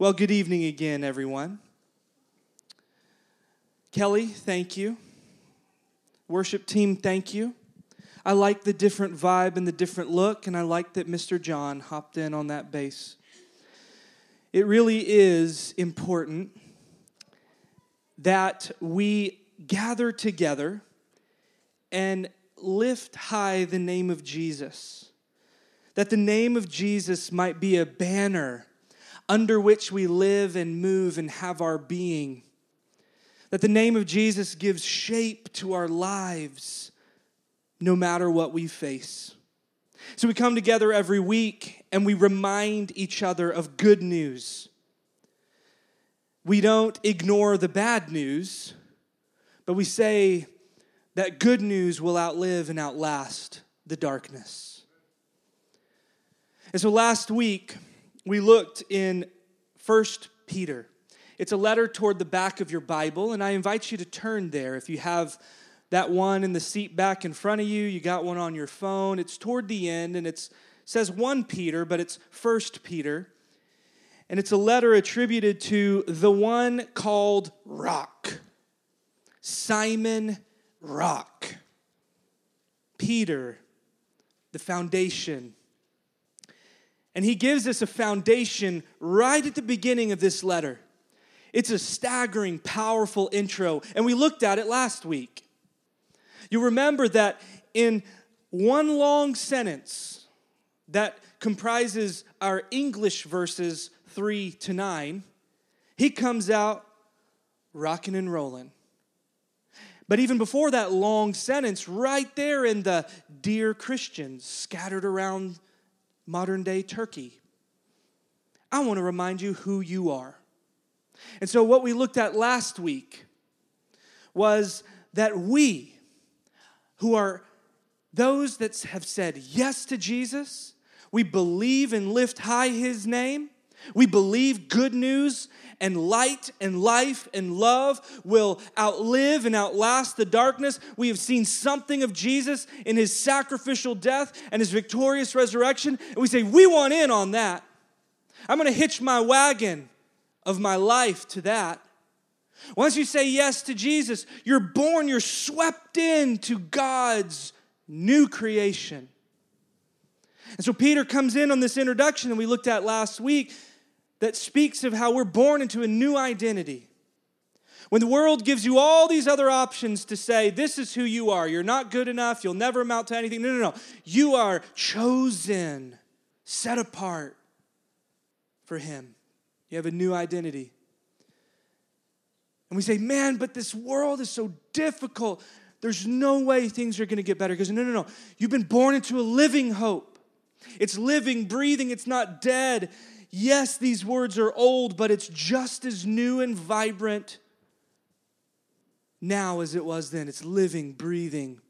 Well, good evening again, everyone. Kelly, thank you. Worship team, thank you. I like the different vibe and the different look, and I like that Mr. John hopped in on that bass. It really is important that we gather together and lift high the name of Jesus, that the name of Jesus might be a banner under which we live and move and have our being, that the name of Jesus gives shape to our lives no matter what we face. So we come together every week and we remind each other of good news. We don't ignore the bad news, but we say that good news will outlive and outlast the darkness. And so last week, we looked in 1 Peter. It's a letter toward the back of your Bible, and I invite you to turn there. If you have that one in the seat back in front of you, you got one on your phone. It's toward the end, and it says 1 Peter, but it's 1 Peter. And it's a letter attributed to the one called Rock, Simon Rock, Peter, the foundation. And he gives us a foundation right at the beginning of this letter. It's a staggering, powerful intro, and we looked at it last week. You remember that in one long sentence that comprises our English verses 3 to 9, he comes out rocking and rolling. But even before that long sentence, right there in the dear Christians scattered around modern day Turkey, I want to remind you who you are. And so what we looked at last week was that we, who are those that have said yes to Jesus, we believe and lift high his name, we believe good news and light and life and love will outlive and outlast the darkness. We have seen something of Jesus in his sacrificial death and his victorious resurrection. And we say, we want in on that. I'm going to hitch my wagon of my life to that. Once you say yes to Jesus, you're born, you're swept into God's new creation. And so Peter comes in on this introduction that we looked at last week that speaks of how we're born into a new identity. When the world gives you all these other options to say, this is who you are, you're not good enough, you'll never amount to anything. No. You are chosen, set apart for him. You have a new identity. And we say, man, but this world is so difficult. There's no way things are going to get better. He goes, no. You've been born into a living hope. It's living, breathing. It's not dead. Yes, these words are old, but it's just as new and vibrant now as it was then. It's living, breathing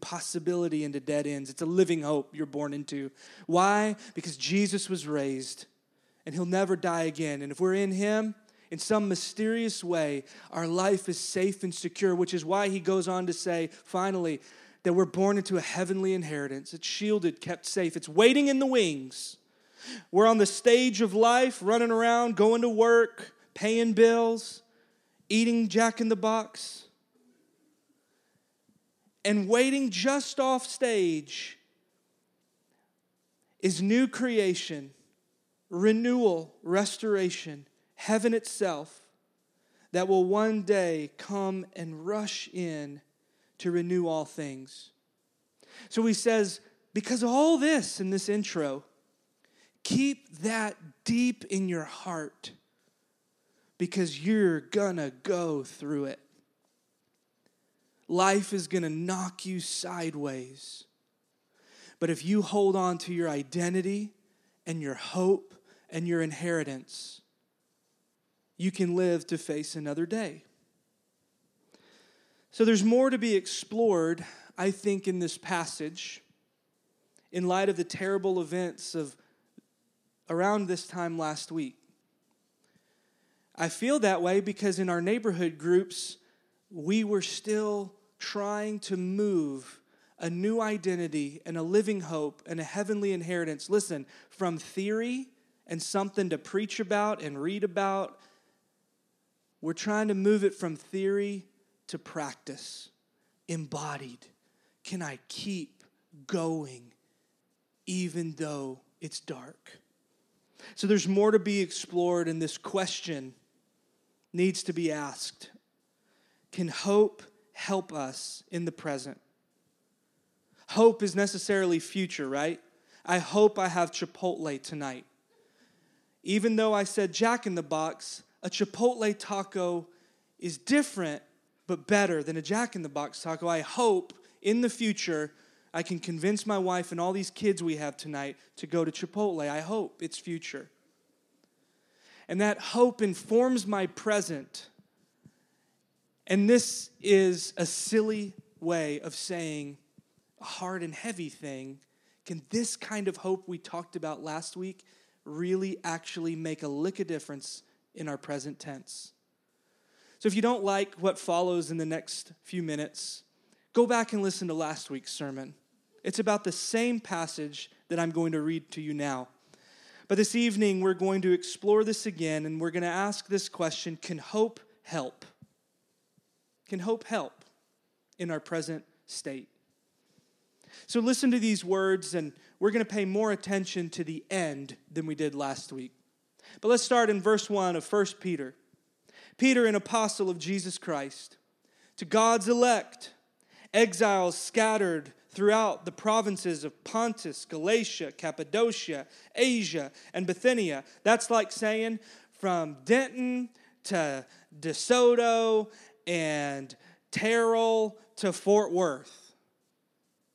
possibility into dead ends. It's a living hope you're born into. Why? Because Jesus was raised, and he'll never die again. And if we're in him, in some mysterious way, our life is safe and secure, which is why he goes on to say, finally, that we're born into a heavenly inheritance. It's shielded, kept safe. It's waiting in the wings. We're on the stage of life, running around, going to work, paying bills, eating Jack in the Box, and waiting just off stage is new creation, renewal, restoration, heaven itself, that will one day come and rush in to renew all things. So he says, because of all this in this intro, keep that deep in your heart because you're gonna go through it. Life is gonna knock you sideways. But if you hold on to your identity and your hope and your inheritance, you can live to face another day. So there's more to be explored, I think, in this passage in light of the terrible events of around this time last week. I feel that way because in our neighborhood groups, we were still trying to move a new identity and a living hope and a heavenly inheritance, listen, from theory and something to preach about and read about. We're trying to move it from theory to practice. Embodied. Can I keep going even though it's dark? So there's more to be explored, and this question needs to be asked. Can hope help us in the present? Hope is necessarily future, right? I hope I have Chipotle tonight. Even though I said Jack in the Box, a Chipotle taco is different but better than a Jack in the Box taco. I hope in the future I can convince my wife and all these kids we have tonight to go to Chipotle. I hope it's future. And that hope informs my present. And this is a silly way of saying a hard and heavy thing. Can this kind of hope we talked about last week really actually make a lick of difference in our present tense? So if you don't like what follows in the next few minutes, go back and listen to last week's sermon. It's about the same passage that I'm going to read to you now. But this evening, we're going to explore this again, and we're going to ask this question, can hope help? Can hope help in our present state? So listen to these words, and we're going to pay more attention to the end than we did last week. But let's start in verse 1 of 1 Peter. Peter, an apostle of Jesus Christ, to God's elect, exiles scattered throughout the provinces of Pontus, Galatia, Cappadocia, Asia, and Bithynia. That's like saying from Denton to DeSoto and Terrell to Fort Worth.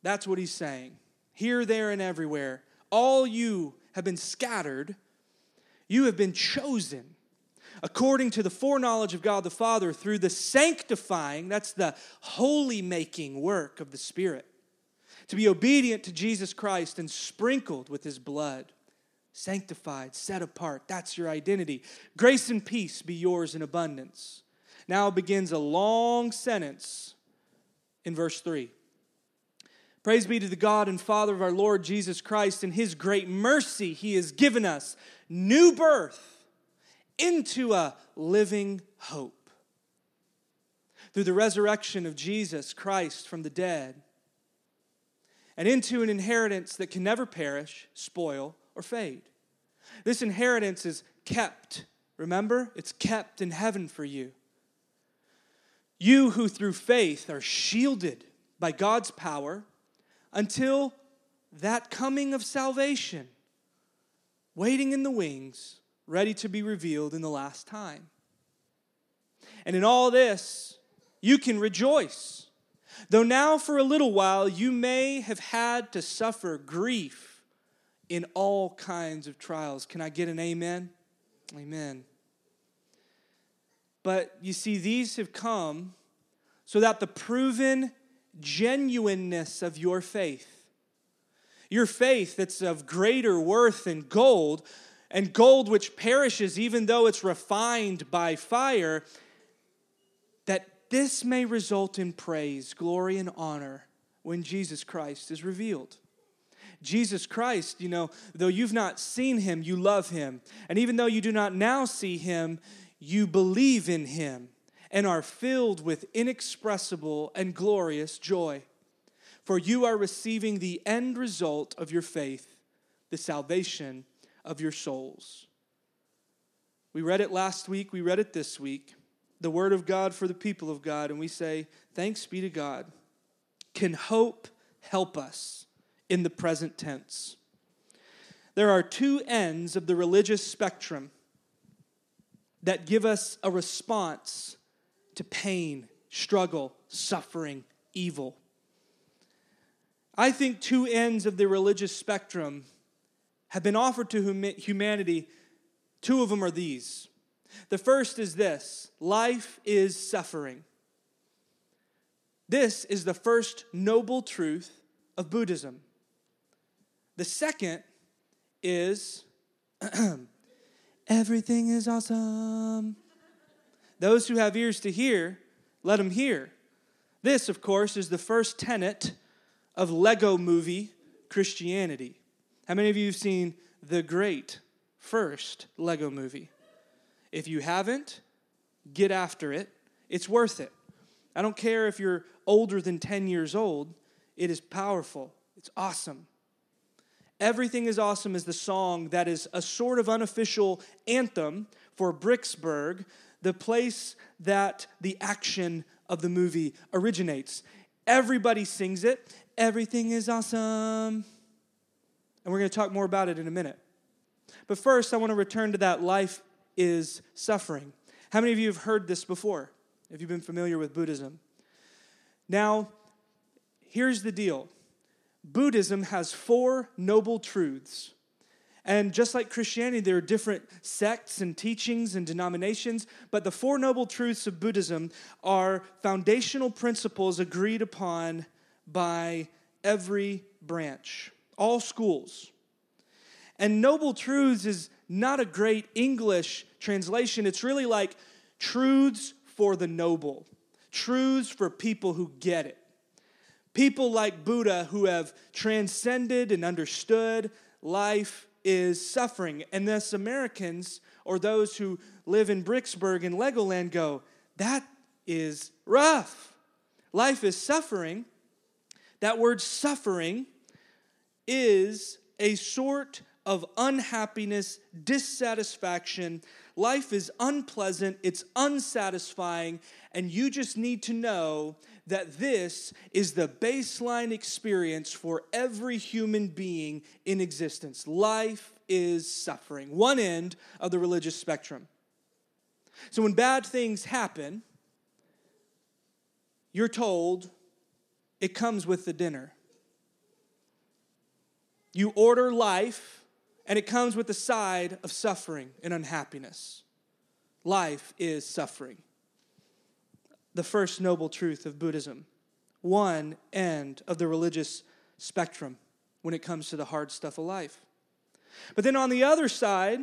That's what he's saying. Here, there, and everywhere. All you have been scattered. You have been chosen according to the foreknowledge of God the Father through the sanctifying, that's the holy-making work of the Spirit, to be obedient to Jesus Christ and sprinkled with his blood. Sanctified, set apart, that's your identity. Grace and peace be yours in abundance. Now begins a long sentence in verse 3. Praise be to the God and Father of our Lord Jesus Christ. In his great mercy, he has given us new birth into a living hope through the resurrection of Jesus Christ from the dead, and into an inheritance that can never perish, spoil, or fade. This inheritance is kept. Remember, it's kept in heaven for you. You who through faith are shielded by God's power until that coming of salvation, waiting in the wings, ready to be revealed in the last time. And in all this, you can rejoice, though now for a little while you may have had to suffer grief in all kinds of trials. Can I get an amen? Amen. But you see, these have come so that the proven genuineness of your faith that's of greater worth than gold, and gold which perishes even though it's refined by fire, that this may result in praise, glory, and honor when Jesus Christ is revealed. Jesus Christ, though you've not seen him, you love him. And even though you do not now see him, you believe in him and are filled with inexpressible and glorious joy. For you are receiving the end result of your faith, the salvation of your souls. We read it last week. We read it this week. The word of God for the people of God. And we say, thanks be to God. Can hope help us in the present tense? There are two ends of the religious spectrum that give us a response to pain, struggle, suffering, evil. I think two ends of the religious spectrum have been offered to humanity. Two of them are these. The first is this: life is suffering. This is the first noble truth of Buddhism. The second is everything is awesome. Those who have ears to hear, let them hear. This, of course, is the first tenet of Lego movie Christianity. How many of you have seen The Great first Lego Movie. If you haven't, get after it. It's worth it. I don't care if you're older than 10 years old. It is powerful. It's awesome. Everything is Awesome is the song that is a sort of unofficial anthem for Bricksburg, the place that the action of the movie originates. Everybody sings it. Everything is awesome. And we're going to talk more about it in a minute. But first, I want to return to that life is suffering. How many of you have heard this before? If you've been familiar with Buddhism. Now, here's the deal. Buddhism has four noble truths. And just like Christianity, there are different sects and teachings and denominations, but the four noble truths of Buddhism are foundational principles agreed upon by every branch, all schools. And noble truths is not a great English translation. It's really like truths for the noble, truths for people who get it. People like Buddha who have transcended and understood life is suffering. And thus Americans, or those who live in Bricksburg and Legoland, go, that is rough. Life is suffering. That word suffering is a sort of unhappiness, dissatisfaction. Life is unpleasant, it's unsatisfying, and you just need to know that this is the baseline experience for every human being in existence. Life is suffering, one end of the religious spectrum. So when bad things happen, you're told it comes with the dinner. You order life, and it comes with the side of suffering and unhappiness. Life is suffering. The first noble truth of Buddhism. One end of the religious spectrum when it comes to the hard stuff of life. But then on the other side,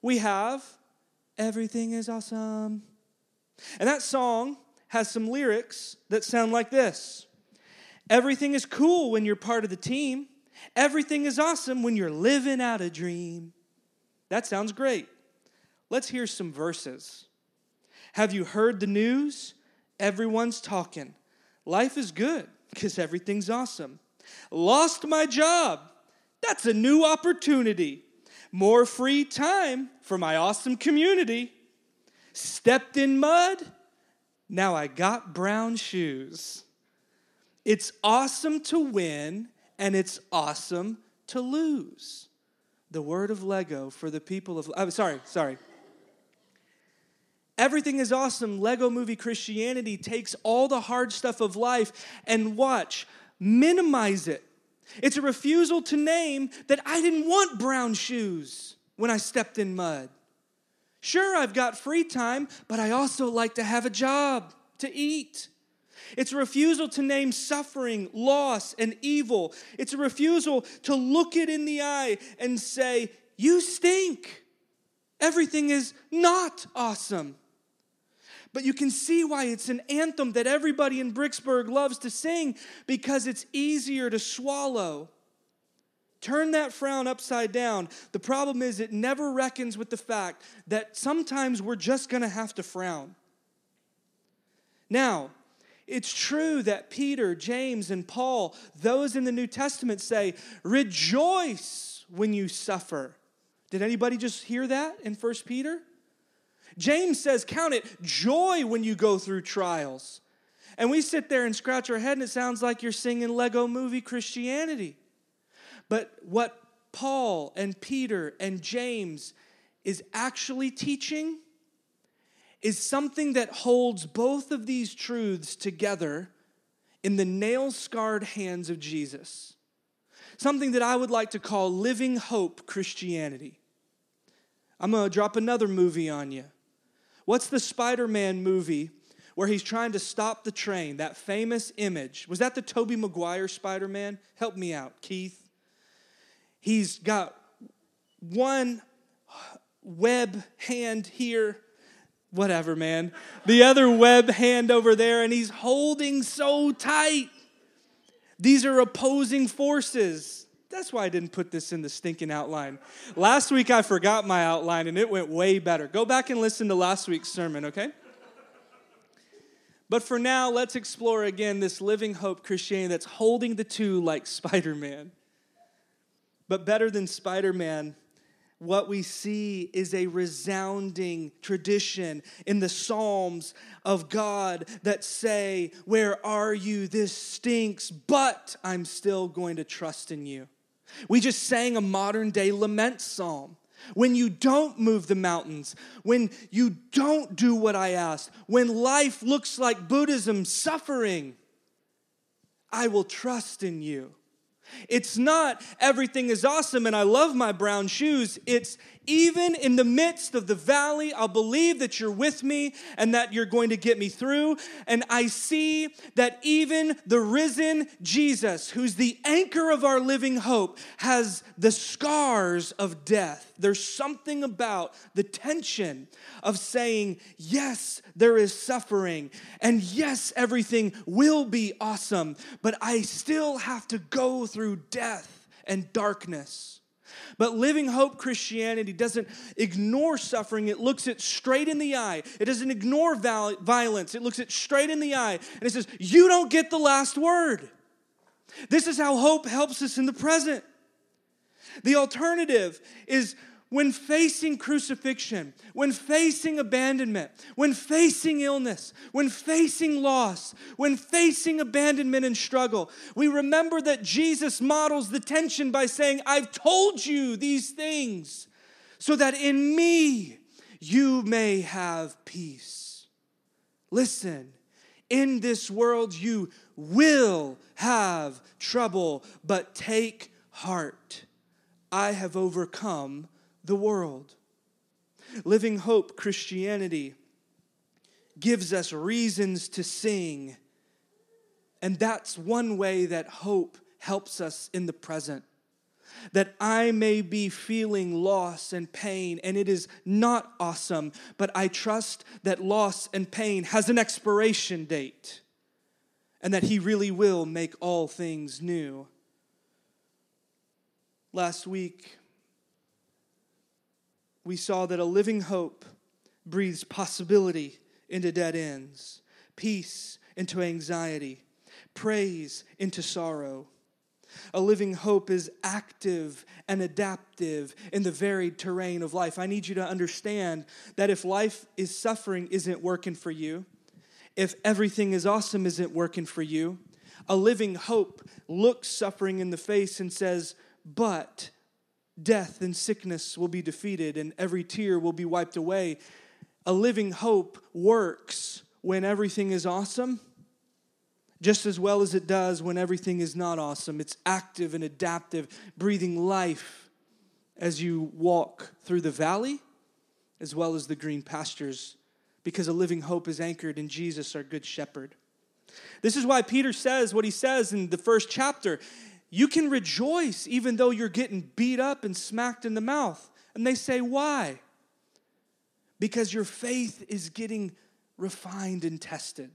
we have Everything is Awesome. And that song has some lyrics that sound like this. Everything is cool when you're part of the team. Everything is awesome when you're living out a dream. That sounds great. Let's hear some verses. Have you heard the news? Everyone's talking. Life is good because everything's awesome. Lost my job. That's a new opportunity. More free time for my awesome community. Stepped in mud. Now I got brown shoes. It's awesome to win. And it's awesome to lose. The word of Lego for the people of... Sorry. Everything is Awesome. Lego Movie Christianity takes all the hard stuff of life and minimize it. It's a refusal to name that I didn't want brown shoes when I stepped in mud. Sure, I've got free time, but I also like to have a job to eat. It's a refusal to name suffering, loss, and evil. It's a refusal to look it in the eye and say, you stink. Everything is not awesome. But you can see why it's an anthem that everybody in Bricksburg loves to sing, because it's easier to swallow. Turn that frown upside down. The problem is it never reckons with the fact that sometimes we're just going to have to frown. Now, it's true that Peter, James, and Paul, those in the New Testament, say, rejoice when you suffer. Did anybody just hear that in 1 Peter? James says, count it joy when you go through trials. And we sit there and scratch our head, and it sounds like you're singing Lego Movie Christianity. But what Paul and Peter and James is actually teaching is something that holds both of these truths together in the nail-scarred hands of Jesus. Something that I would like to call living hope Christianity. I'm going to drop another movie on you. What's the Spider-Man movie where he's trying to stop the train? That famous image. Was that the Tobey Maguire Spider-Man? Help me out, Keith. He's got one web hand here. Whatever, man. The other web hand over there, and he's holding so tight. These are opposing forces. That's why I didn't put this in the stinking outline. Last week I forgot my outline and it went way better. Go back and listen to last week's sermon, okay? But for now, let's explore again this living hope Christianity that's holding the two like Spider-Man. But better than Spider-Man, what we see is a resounding tradition in the Psalms of God that say, where are you? This stinks, but I'm still going to trust in you. We just sang a modern day lament psalm. When you don't move the mountains, when you don't do what I asked, when life looks like Buddhism suffering, I will trust in you. It's not everything is awesome and I love my brown shoes. It's even in the midst of the valley, I'll believe that you're with me and that you're going to get me through. And I see that even the risen Jesus, who's the anchor of our living hope, has the scars of death. There's something about the tension of saying, yes, there is suffering, and yes, everything will be awesome, but I still have to go through death and darkness. But living hope Christianity doesn't ignore suffering. It looks it straight in the eye. It doesn't ignore violence. It looks it straight in the eye. And it says, you don't get the last word. This is how hope helps us in the present. The alternative is when facing crucifixion, when facing abandonment, when facing illness, when facing loss, when facing abandonment and struggle, we remember that Jesus models the tension by saying, I've told you these things so that in me you may have peace. Listen, in this world you will have trouble, but take heart. I have overcome the world. Living hope Christianity gives us reasons to sing, and that's one way that hope helps us in the present. That I may be feeling loss and pain, and it is not awesome, but I trust that loss and pain has an expiration date, and that He really will make all things new. Last week, we saw that a living hope breathes possibility into dead ends, peace into anxiety, praise into sorrow. A living hope is active and adaptive in the varied terrain of life. I need you to understand that if life is suffering isn't working for you, if everything is awesome isn't working for you, a living hope looks suffering in the face and says, but death and sickness will be defeated and every tear will be wiped away. A living hope works when everything is awesome just as well as it does when everything is not awesome. It's active and adaptive, breathing life as you walk through the valley as well as the green pastures, because a living hope is anchored in Jesus, our good shepherd. This is why Peter says what he says in the first chapter. You can rejoice even though you're getting beat up and smacked in the mouth. And they say, why? Because your faith is getting refined and tested.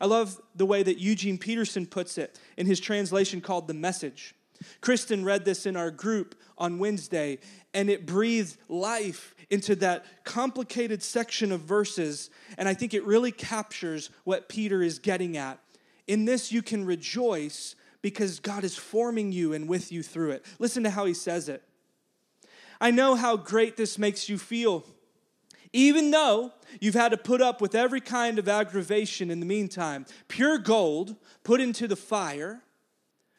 I love the way that Eugene Peterson puts it in his translation called The Message. Kristen read this in our group on Wednesday, and it breathed life into that complicated section of verses, and I think it really captures what Peter is getting at. In this, you can rejoice because God is forming you and with you through it. Listen to how he says it. I know how great this makes you feel, even though you've had to put up with every kind of aggravation in the meantime. Pure gold put into the fire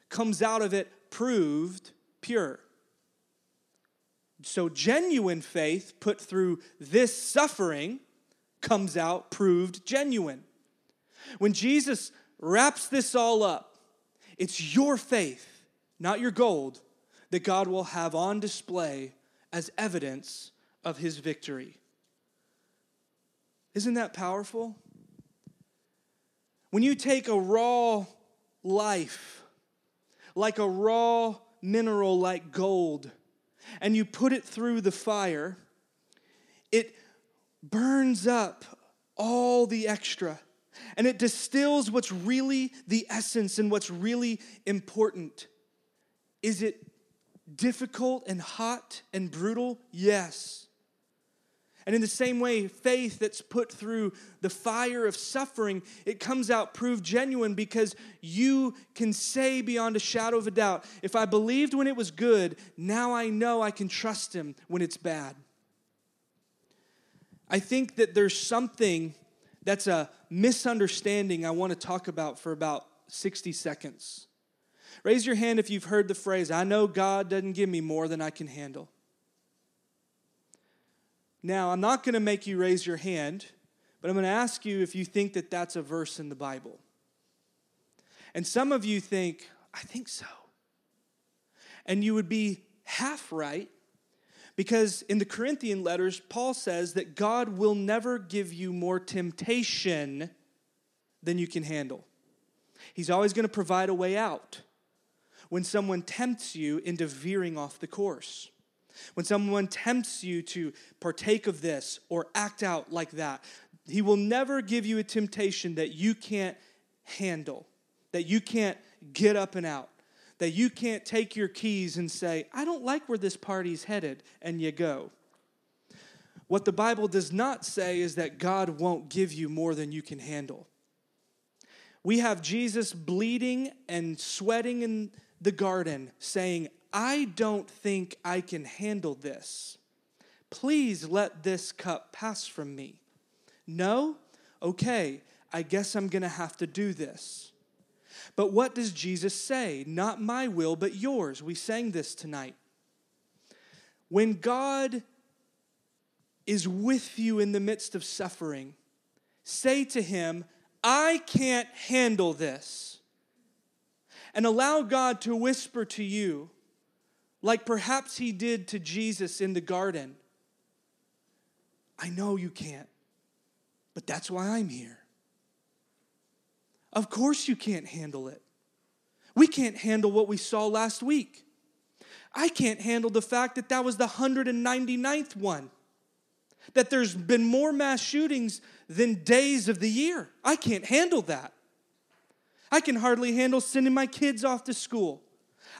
comes out of it proved pure. So genuine faith put through this suffering comes out proved genuine. When Jesus wraps this all up, it's your faith, not your gold, that God will have on display as evidence of his victory. Isn't that powerful? When you take a raw life, like a raw mineral like gold, and you put it through the fire, it burns up all the extra. And it distills what's really the essence and what's really important. Is it difficult and hot and brutal? Yes. And in the same way, faith that's put through the fire of suffering, it comes out proved genuine because you can say beyond a shadow of a doubt, if I believed when it was good, now I know I can trust him when it's bad. I think that there's something that's a misunderstanding I want to talk about for about 60 seconds. Raise your hand if you've heard the phrase, I know God doesn't give me more than I can handle. Now, I'm not going to make you raise your hand, but I'm going to ask you if you think that that's a verse in the Bible. And some of you think, I think so. And you would be half right, because in the Corinthian letters, Paul says that God will never give you more temptation than you can handle. He's always going to provide a way out when someone tempts you into veering off the course. When someone tempts you to partake of this or act out like that, he will never give you a temptation that you can't handle, that you can't get up and out, that you can't take your keys and say, I don't like where this party's headed, and you go. What the Bible does not say is that God won't give you more than you can handle. We have Jesus bleeding and sweating in the garden saying, I don't think I can handle this. Please let this cup pass from me. No? Okay, I guess I'm going to have to do this. But what does Jesus say? Not my will, but yours. We sang this tonight. When God is with you in the midst of suffering, say to him, I can't handle this. And allow God to whisper to you, like perhaps he did to Jesus in the garden. I know you can't, but that's why I'm here. Of course you can't handle it. We can't handle what we saw last week. I can't handle the fact that that was the 199th one. That there's been more mass shootings than days of the year. I can't handle that. I can hardly handle sending my kids off to school.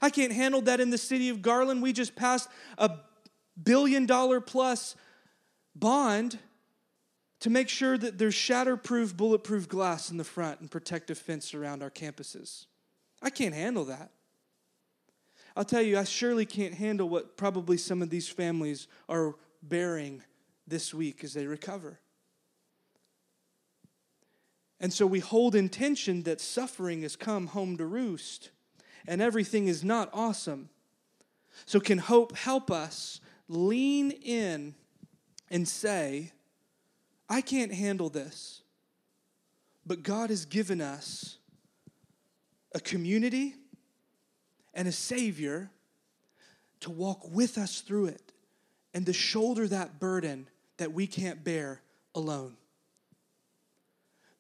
I can't handle that in the city of Garland. We just passed a $1 billion plus bond to make sure that there's shatterproof, bulletproof glass in the front and protective fence around our campuses. I can't handle that. I'll tell you, I surely can't handle what probably some of these families are bearing this week as they recover. And so we hold in tension that suffering has come home to roost. And everything is not awesome. So can hope help us lean in and say, I can't handle this. But God has given us a community and a Savior to walk with us through it and to shoulder that burden that we can't bear alone.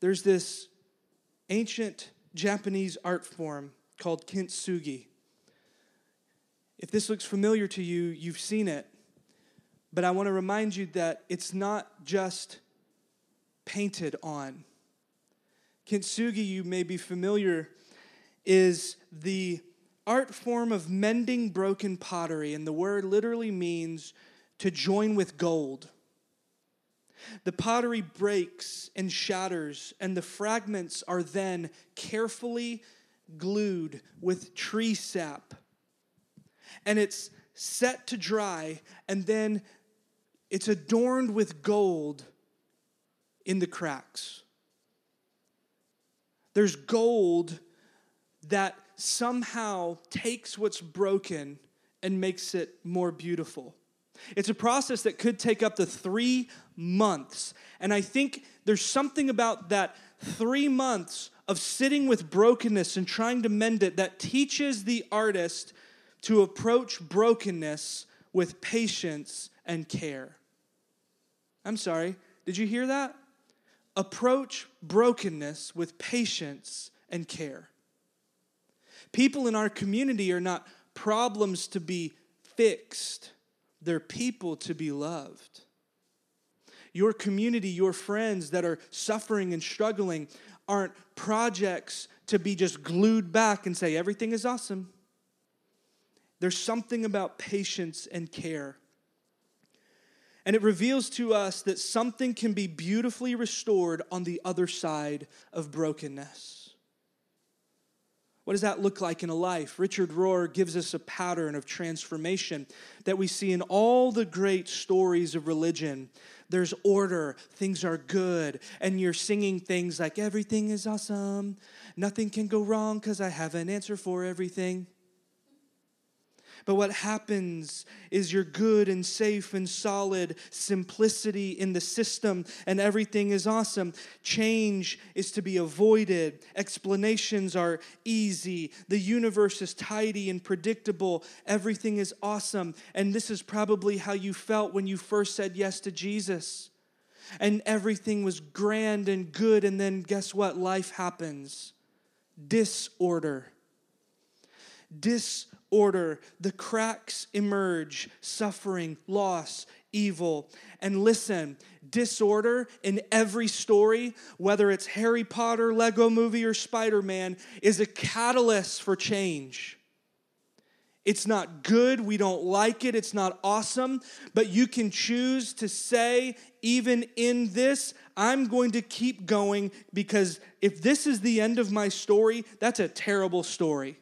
There's this ancient Japanese art form called kintsugi. If this looks familiar to you, you've seen it. But I want to remind you that it's not just painted on. Kintsugi, you may be familiar, is the art form of mending broken pottery, and the word literally means to join with gold. The pottery breaks and shatters, and the fragments are then carefully glued with tree sap, and it's set to dry, and then it's adorned with gold in the cracks. There's gold that somehow takes what's broken and makes it more beautiful. It's a process that could take up to 3 months, and I think there's something about that 3 months of sitting with brokenness and trying to mend it that teaches the artist to approach brokenness with patience and care. I'm sorry, did you hear that? Approach brokenness with patience and care. People in our community are not problems to be fixed. They're people to be loved. Your community, your friends that are suffering and struggling aren't projects to be just glued back and say, everything is awesome. There's something about patience and care. And it reveals to us that something can be beautifully restored on the other side of brokenness. What does that look like in a life? Richard Rohr gives us a pattern of transformation that we see in all the great stories of religion. There's order, things are good, and you're singing things like, everything is awesome, nothing can go wrong because I have an answer for everything. But what happens is your good and safe and solid simplicity in the system and everything is awesome. Change is to be avoided. Explanations are easy. The universe is tidy and predictable. Everything is awesome. And this is probably how you felt when you first said yes to Jesus. And everything was grand and good. And then guess what? Life happens. Disorder. Disorder, the cracks emerge, suffering, loss, evil. And listen, disorder in every story, whether it's Harry Potter, Lego Movie, or Spider-Man, is a catalyst for change. It's not good, we don't like it, it's not awesome, but you can choose to say, even in this, I'm going to keep going because if this is the end of my story, that's a terrible story.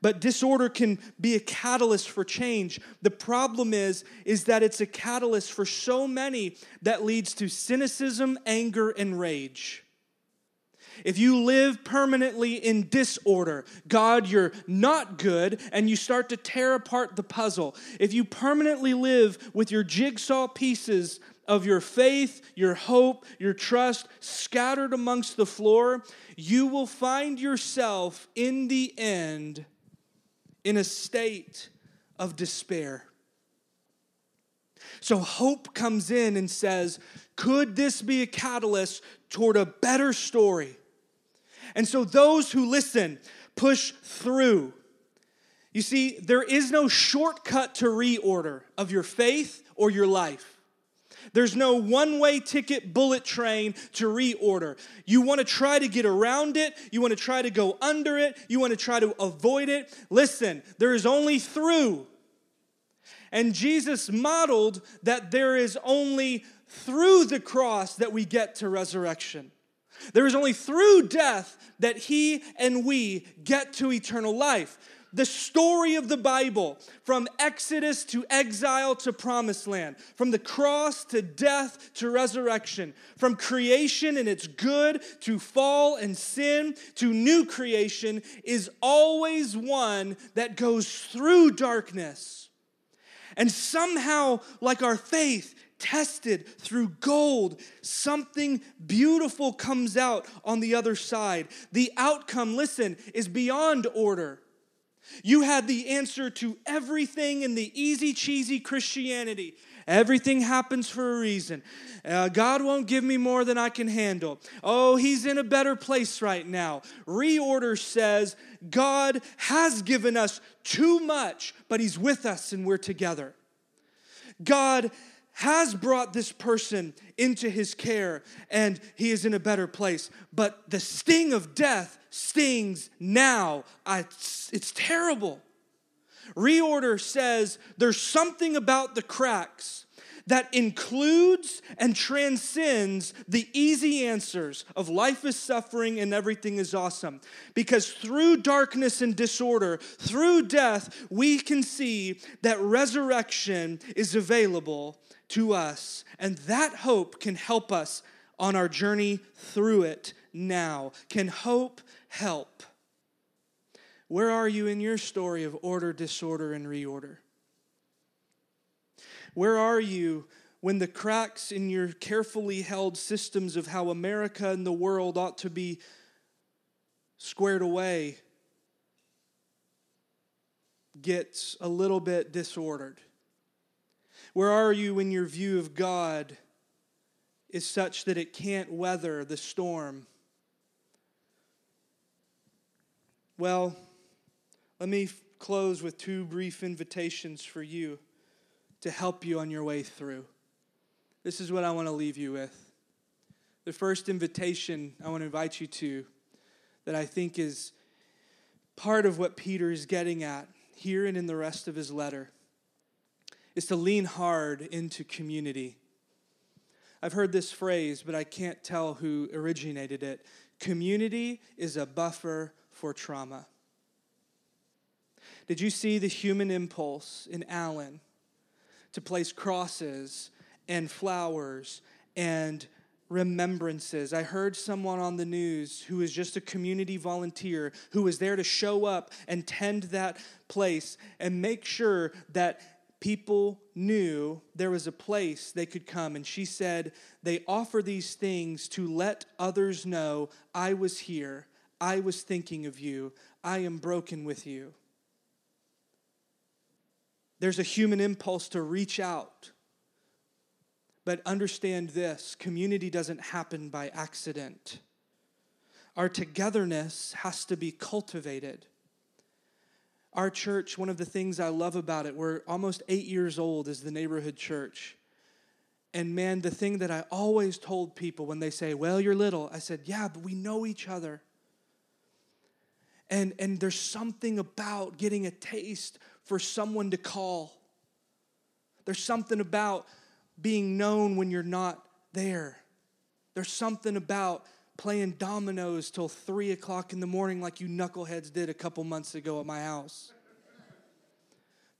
But disorder can be a catalyst for change. The problem is that it's a catalyst for so many that leads to cynicism, anger, and rage. If you live permanently in disorder, God, you're not good, and you start to tear apart the puzzle. If you permanently live with your jigsaw pieces of your faith, your hope, your trust scattered amongst the floor, you will find yourself in the end in a state of despair. So hope comes in and says, could this be a catalyst toward a better story? And so those who listen push through. You see, there is no shortcut to reorder of your faith or your life. There's no one-way ticket bullet train to reorder. You want to try to get around it. You want to try to go under it. You want to try to avoid it. Listen, there is only through. And Jesus modeled that there is only through the cross that we get to resurrection. There is only through death that he and we get to eternal life. The story of the Bible, from Exodus to exile to promised land, from the cross to death to resurrection, from creation and its good to fall and sin to new creation, is always one that goes through darkness. And somehow, like our faith, tested through gold, something beautiful comes out on the other side. The outcome, listen, is beyond order. You had the answer to everything in the easy, cheesy Christianity. Everything happens for a reason. God won't give me more than I can handle. Oh, he's in a better place right now. Reorder says God has given us too much, but he's with us and we're together. God has brought this person into his care and he is in a better place. But the sting of death stings now. It's terrible. Reorder says there's something about the cracks that includes and transcends the easy answers of life is suffering and everything is awesome. Because through darkness and disorder, through death, we can see that resurrection is available to us. And that hope can help us on our journey through it now. Can hope help? Where are you in your story of order, disorder, and reorder? Where are you when the cracks in your carefully held systems of how America and the world ought to be squared away gets a little bit disordered? Where are you when your view of God is such that it can't weather the storm? Well, let me close with two brief invitations for you to help you on your way through. This is what I want to leave you with. The first invitation I want to invite you to that I think is part of what Peter is getting at here and in the rest of his letter is to lean hard into community. I've heard this phrase, but I can't tell who originated it. Community is a buffer for trauma. Did you see the human impulse in Allen to place crosses and flowers and remembrances? I heard someone on the news who was just a community volunteer who was there to show up and tend that place and make sure that people knew there was a place they could come. And she said, they offer these things to let others know, I was here, I was thinking of you, I am broken with you. There's a human impulse to reach out. But understand this, community doesn't happen by accident. Our togetherness has to be cultivated. Our church, one of the things I love about it, we're almost 8 years old as the neighborhood church. And man, the thing that I always told people when they say, well, you're little, I said, yeah, but we know each other. And there's something about getting a taste for someone to call. There's something about being known when you're not there. There's something about playing dominoes till 3 o'clock in the morning like you knuckleheads did a couple months ago at my house.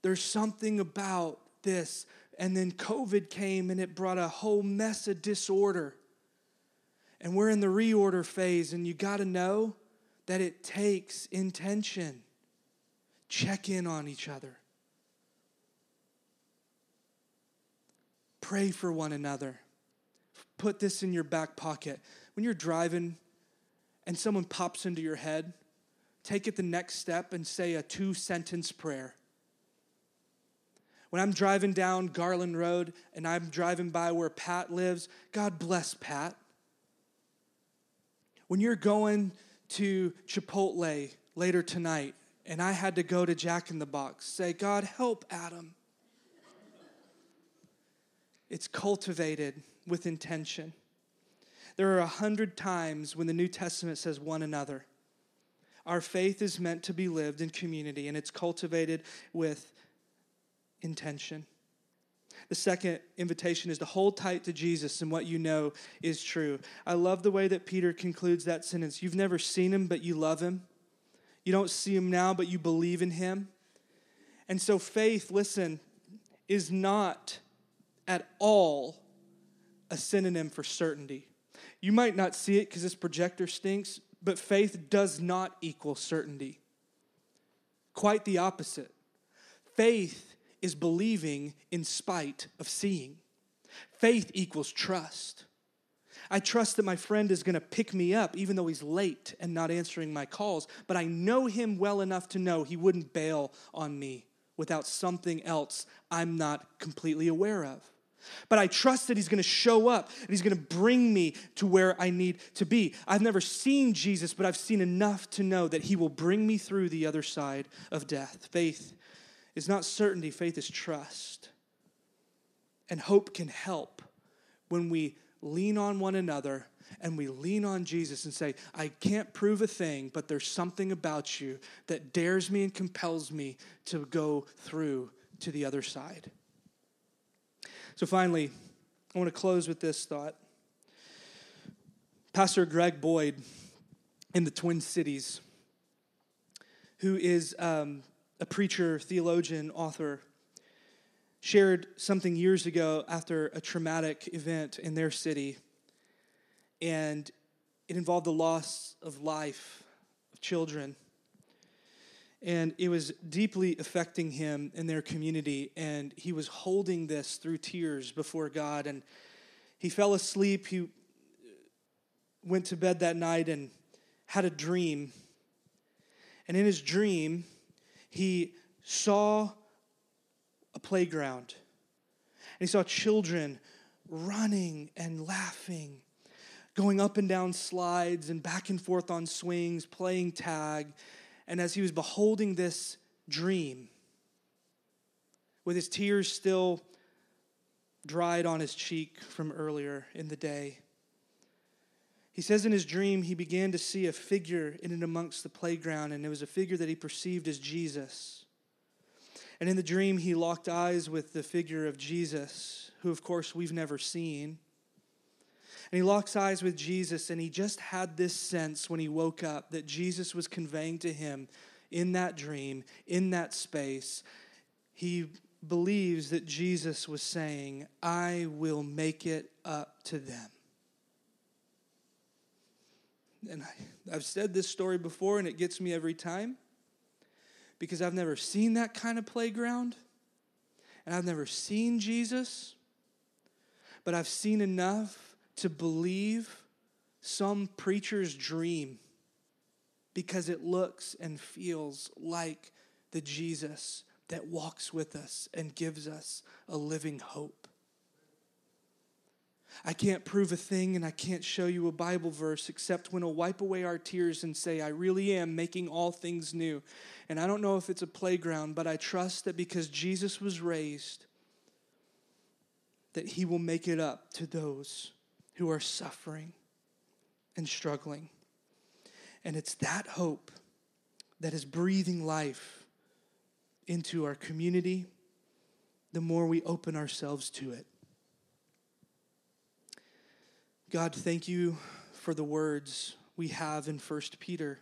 There's something about this. And then COVID came and it brought a whole mess of disorder. And we're in the reorder phase, and you got to know that it takes intention. Check in on each other. Pray for one another. Put this in your back pocket. When you're driving and someone pops into your head, take it the next step and say a 2-sentence prayer. When I'm driving down Garland Road and I'm driving by where Pat lives, God bless Pat. When you're going to Chipotle later tonight and I had to go to Jack in the Box, say, God, help Adam. It's cultivated with intention. There are 100 times when the New Testament says one another. Our faith is meant to be lived in community, and it's cultivated with intention. The second invitation is to hold tight to Jesus and what you know is true. I love the way that Peter concludes that sentence. You've never seen him, but you love him. You don't see him now, but you believe in him. And so faith, listen, is not at all a synonym for certainty. You might not see it because this projector stinks, but faith does not equal certainty. Quite the opposite. Faith is believing in spite of seeing. Faith equals trust. I trust that my friend is going to pick me up even though he's late and not answering my calls, but I know him well enough to know he wouldn't bail on me without something else I'm not completely aware of. But I trust that he's going to show up and he's going to bring me to where I need to be. I've never seen Jesus, but I've seen enough to know that he will bring me through the other side of death. Faith is not certainty. Faith is trust. And hope can help when we lean on one another and we lean on Jesus and say, I can't prove a thing, but there's something about you that dares me and compels me to go through to the other side. So finally, I want to close with this thought. Pastor Greg Boyd in the Twin Cities, who is a preacher, theologian, author, shared something years ago after a traumatic event in their city. And it involved the loss of life of children. And it was deeply affecting him and their community. And he was holding this through tears before God. And he fell asleep. He went to bed that night and had a dream. And in his dream, he saw a playground. And he saw children running and laughing, going up and down slides and back and forth on swings, playing tag. And as he was beholding this dream, with his tears still dried on his cheek from earlier in the day, he says in his dream he began to see a figure in and amongst the playground, and it was a figure that he perceived as Jesus. And in the dream, he locked eyes with the figure of Jesus, who, of course, we've never seen. And he locks eyes with Jesus, and he just had this sense when he woke up that Jesus was conveying to him in that dream, in that space. He believes that Jesus was saying, I will make it up to them. And I've said this story before, and it gets me every time because I've never seen that kind of playground, and I've never seen Jesus, but I've seen enough to believe some preacher's dream because it looks and feels like the Jesus that walks with us and gives us a living hope. I can't prove a thing, and I can't show you a Bible verse except when it'll wipe away our tears and say, I really am making all things new. And I don't know if it's a playground, but I trust that because Jesus was raised, that he will make it up to those who are suffering and struggling. And it's that hope that is breathing life into our community the more we open ourselves to it. God, thank you for the words we have in 1 Peter.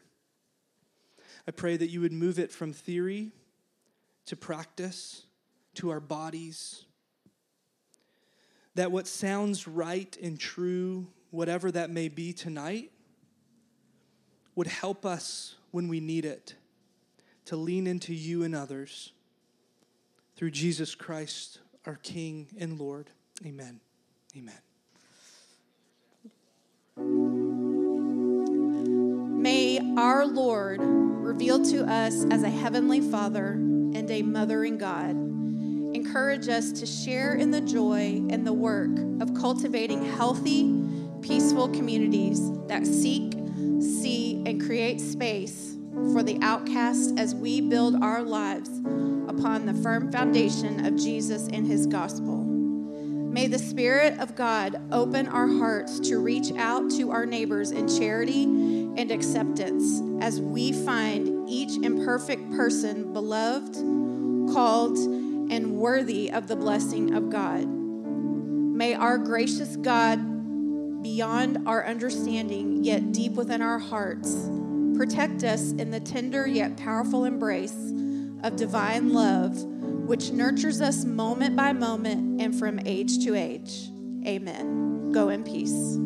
I pray that you would move it from theory to practice to our bodies. That what sounds right and true, whatever that may be tonight, would help us when we need it to lean into you and others. Through Jesus Christ, our King and Lord. Amen. Amen. May our Lord reveal to us as a heavenly Father and a mothering God. Encourage us to share in the joy and the work of cultivating healthy, peaceful communities that seek, see, and create space for the outcast as we build our lives upon the firm foundation of Jesus and his gospel. May the Spirit of God open our hearts to reach out to our neighbors in charity and acceptance as we find each imperfect person beloved, called, and worthy of the blessing of God. May our gracious God, beyond our understanding, yet deep within our hearts, protect us in the tender yet powerful embrace of divine love, which nurtures us moment by moment and from age to age. Amen. Go in peace.